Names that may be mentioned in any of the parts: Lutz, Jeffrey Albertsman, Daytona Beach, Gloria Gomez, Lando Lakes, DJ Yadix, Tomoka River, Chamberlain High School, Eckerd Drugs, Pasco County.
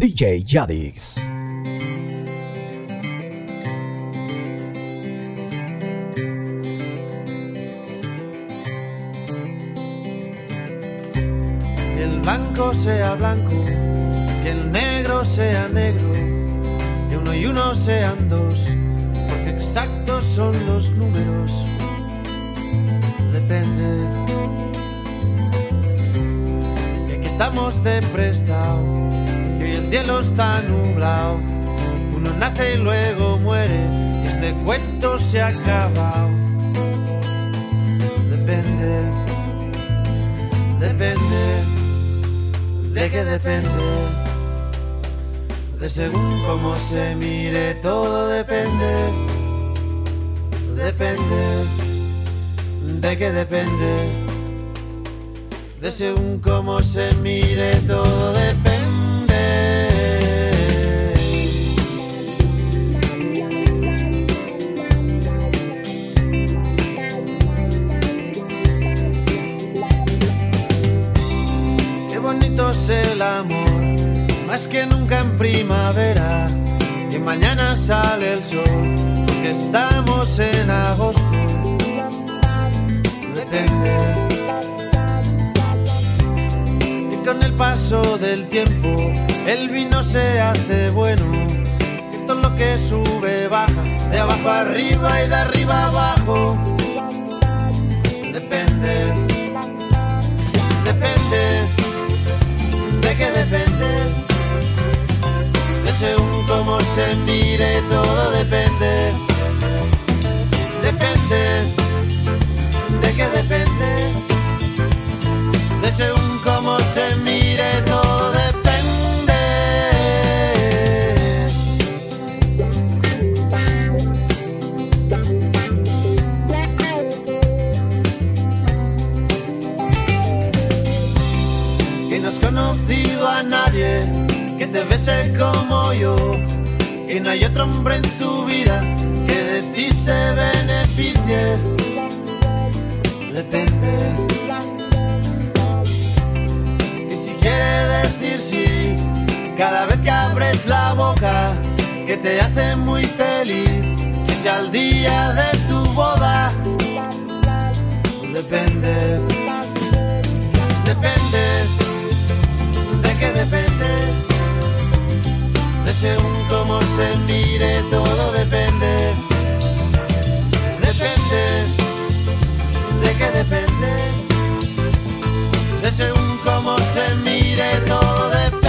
DJ Yadix. Que el blanco sea blanco, que el negro sea negro, que uno y uno sean dos, porque exactos son los números. Depende. Estamos de prestado, que hoy el cielo está nublado. Uno nace y luego muere, y este cuento se ha acabado. Depende, depende, de que depende. De según cómo se mire, todo depende. Depende, de que depende. De según cómo se mire, todo depende. Qué bonito es el amor, más que nunca en primavera, que mañana sale el sol, porque estamos en agosto. Depende. Con el paso del tiempo el vino se hace bueno, todo lo que sube baja, de abajo arriba y de arriba abajo. Depende, depende, de que depende. De según cómo se mire, todo depende. Depende, de que depende. De según cómo se mire, todo depende. Que no has conocido a nadie que te bese como yo, que no hay otro hombre en tu vida que de ti se beneficie. Depende. Cada vez que abres la boca, que te hace muy feliz, que sea el día de tu boda. Depende, depende, de que depende. De según cómo se mire, todo depende. Depende, de que depende. De según cómo se mire, todo depende.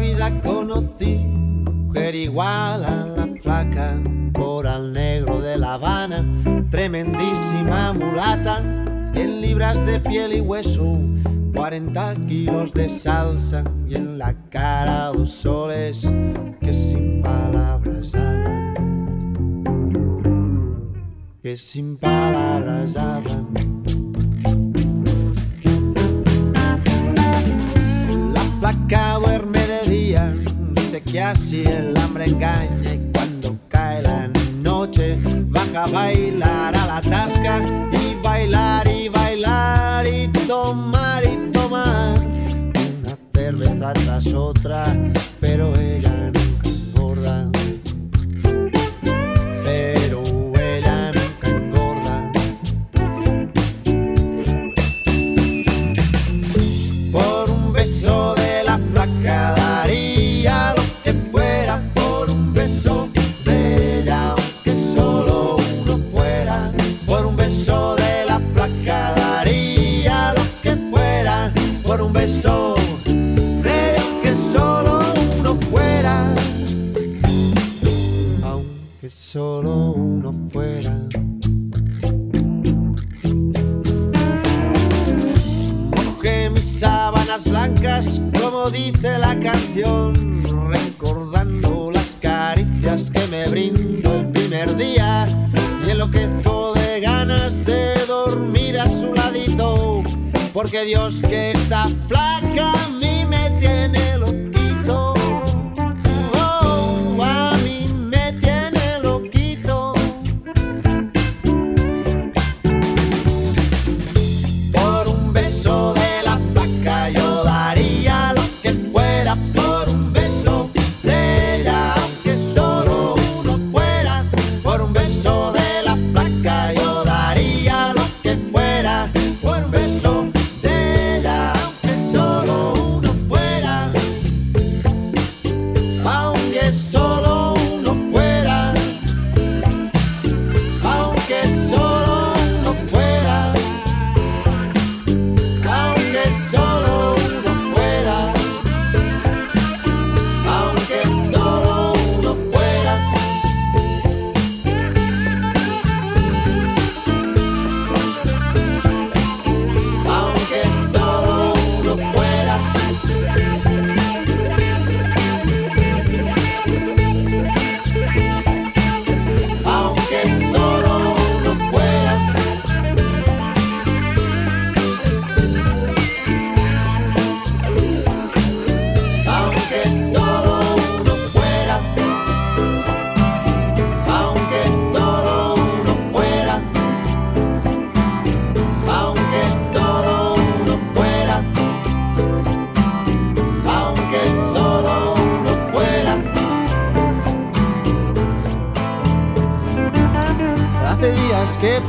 vida conocí mujer igual a la flaca, coral negro de La Habana, tremendísima mulata, 100 libras de piel y hueso, 40 kilos de salsa y en la cara 2 soles que sin palabras hablan, que sin palabras hablan. La placa duerme de día, dice que así el hambre engaña y cuando cae la noche baja a bailar a la tasca y bailar y bailar y tomar y tomar una cerveza tras otra, pero ella nunca engorda, pero ella nunca engorda. Por un beso de la flaca daría lo que fuera, por un beso de ella aunque solo uno fuera, por un beso de la flaca daría lo que fuera, por un beso. Solo uno fuera. Mojé mis sábanas blancas, como dice la canción, recordando las caricias que me brindó el primer día, y enloquezco de ganas de dormir a su ladito, porque Dios que esta flaca a mí me tiene loquito.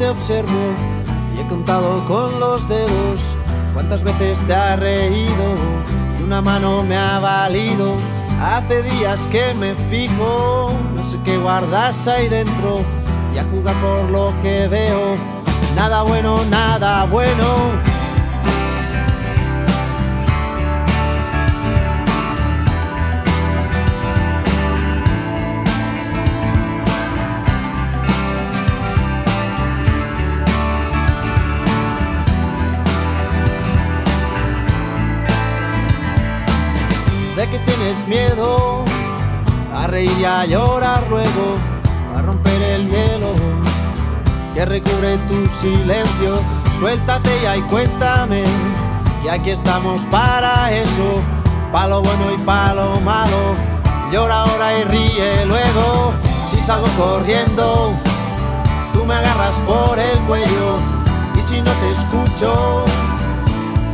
Observé y he contado con los dedos cuántas veces te has reído y una mano me ha valido. Hace días que me fijo, no sé qué guardas ahí dentro y a juzgar por lo que veo, nada bueno, nada bueno. Tienes miedo a reír y a llorar luego, a romper el hielo que recubre tu silencio. Suéltate ya y cuéntame, que aquí estamos para eso, pa' lo bueno y pa' lo malo. Llora ahora y ríe luego. Si salgo corriendo, tú me agarras por el cuello, y si no te escucho,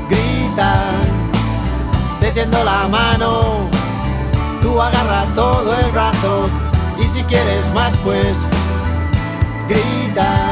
grita. Te tiendo la mano, tú agarra todo el brazo, y si quieres más pues grita.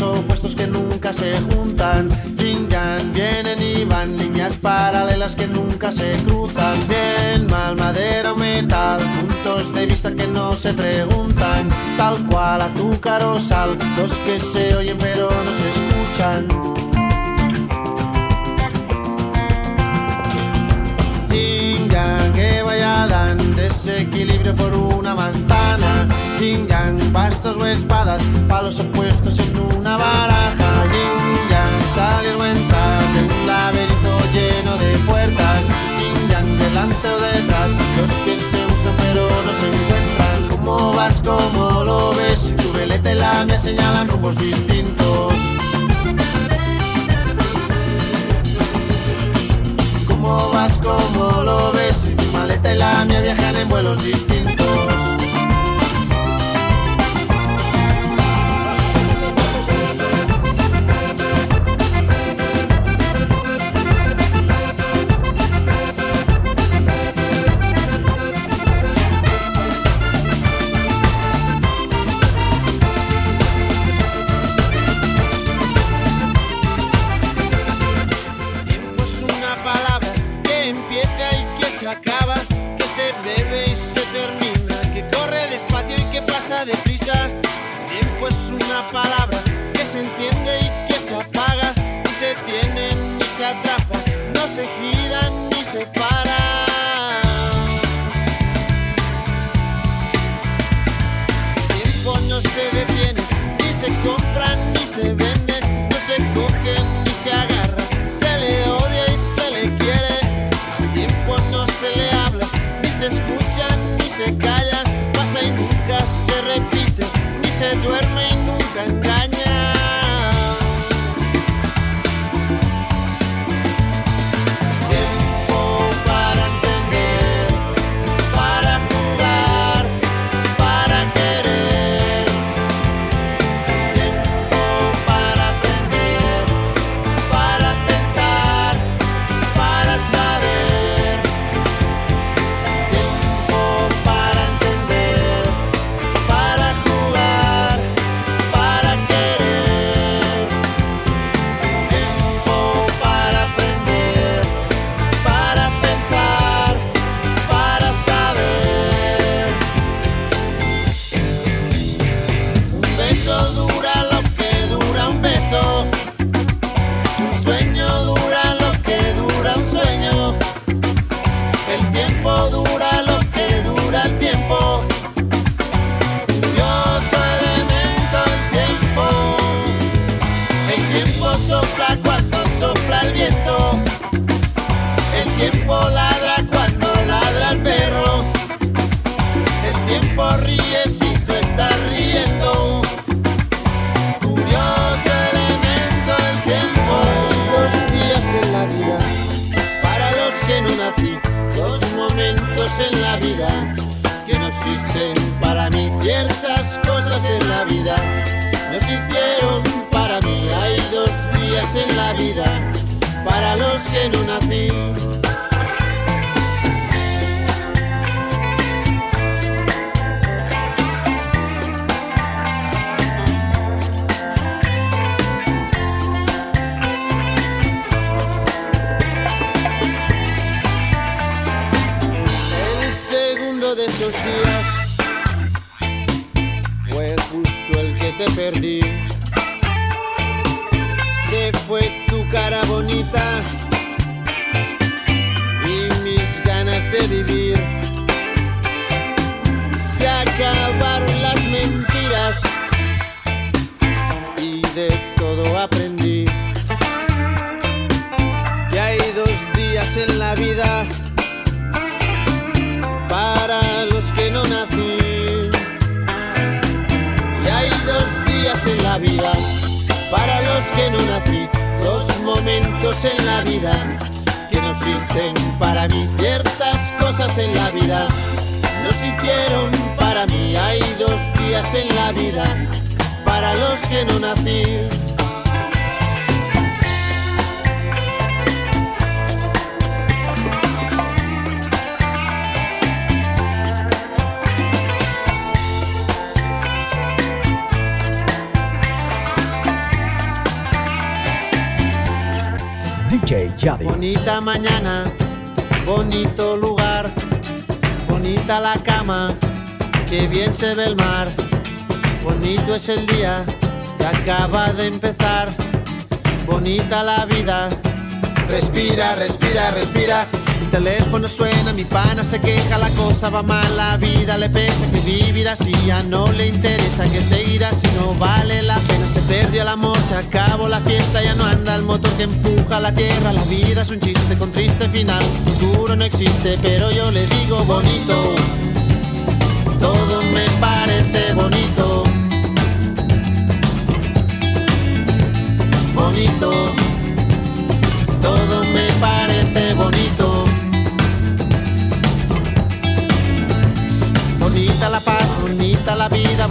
los opuestos que nunca se juntan. Yin yang, vienen y van, líneas paralelas que nunca se cruzan. Bien, mal, madera o metal, puntos de vista que no se preguntan. Tal cual, azúcar o sal, los que se oyen pero no se escuchan. Yin yang, que vaya dan, desequilibrio por una manzana. Yin yang, bastos o espadas, palos opuestos en una baraja. Yin yang, salir o entrar de un laberinto lleno de puertas. Yin yang, delante o detrás, los que se buscan pero no se encuentran. ¿Cómo vas? ¿Cómo lo ves? Tu veleta y la mía señalan rumbos distintos. ¿Cómo vas? ¿Cómo lo ves? Tu maleta y la mía viajan en vuelos distintos. DJ Yadix. Bonita mañana, bonito lugar, bonita la cama, que bien se ve el mar. Bonito es el día que acaba de empezar, bonita la vida. Respira, respira, respira. El teléfono suena, mi pana se queja, la cosa va mal, la vida le pesa, que vivir así ya no le interesa, que seguir así no vale la pena. Se perdió el amor, se acabó la fiesta, ya no anda el motor que empuja la tierra. La vida es un chiste con triste final, futuro no existe, pero yo le digo bonito. Todo me parece bonito, bonito. Todo me parece bonito. Bonita la paz, bonita la vida,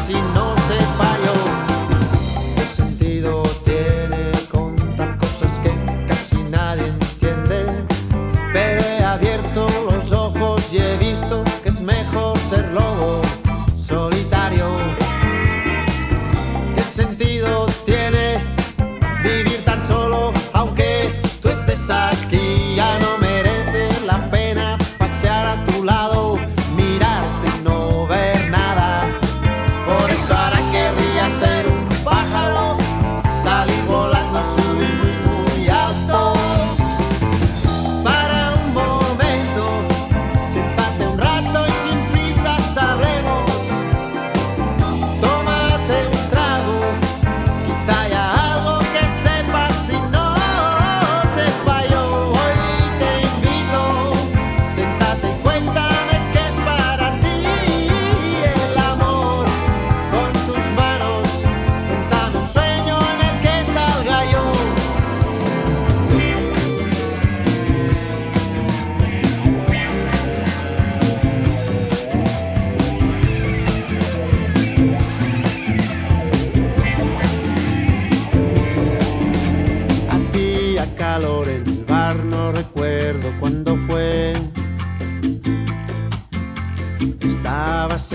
Si no sepa yo qué sentido tiene. diario. ¿Qué sentido tiene vivir tan solo? Aunque tú estés aquí, ya no merece la pena pasear a tu lado, mirarte y no ver nada. Por eso ahora querría ser un pájaro, salir volando, subir muy, muy alto.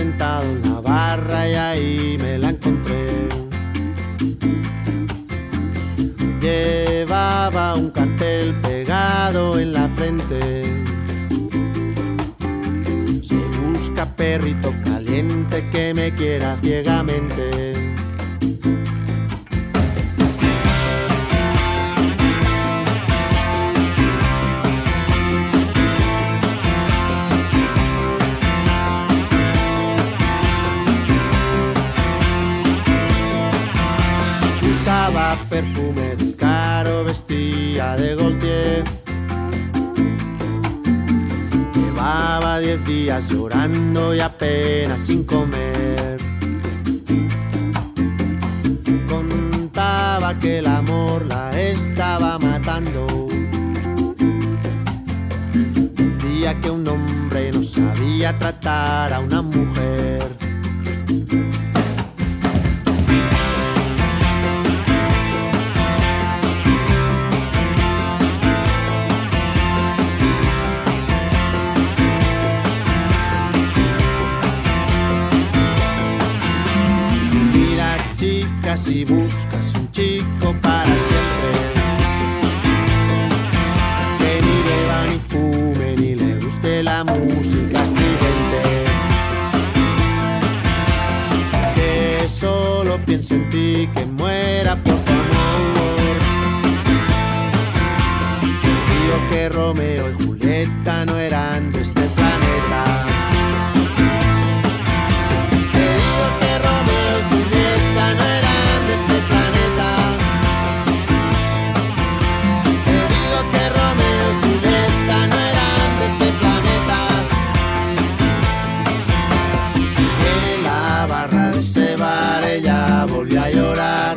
Sentado en la barra y ahí me la encontré. Llevaba un cartel pegado en la frente. Se busca perrito caliente que me quiera ciegamente. Perfume de caro, vestía de Gaultier. Llevaba 10 días llorando y apenas sin comer. Contaba que el amor la estaba matando. Decía que un hombre no sabía tratar a una mujer. Si buscas un chico para siempre, que ni beba ni fume ni le guste la música estridente, que solo piense en ti, que muera por tu amor. Digo que Romeo y Julieta no eran de este planeta. Volví a llorar.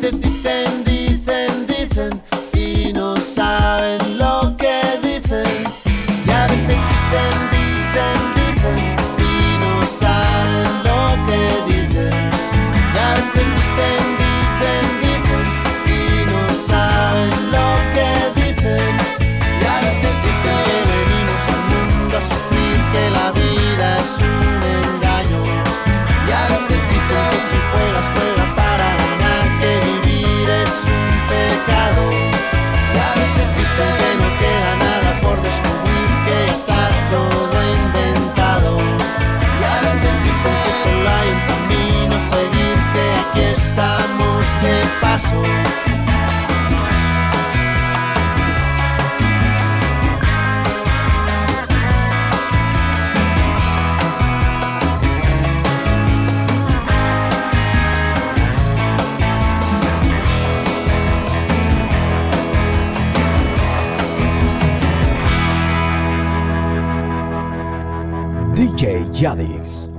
veces dicen y no saben lo que dicen. Y a veces dicen y no saben lo que dicen. Y a veces dicen y no saben lo que dicen. Y a veces dicen que venimos al mundo a sufrir, que la vida es un engaño. Y a veces dicen que si juegas juega para ganar, que vivir es un pecado. Y a veces dicen que no queda nada por descubrir, que ya está todo inventado. Y a veces dicen que solo hay un camino a seguir, que aquí estamos de paso. DJ Yadix.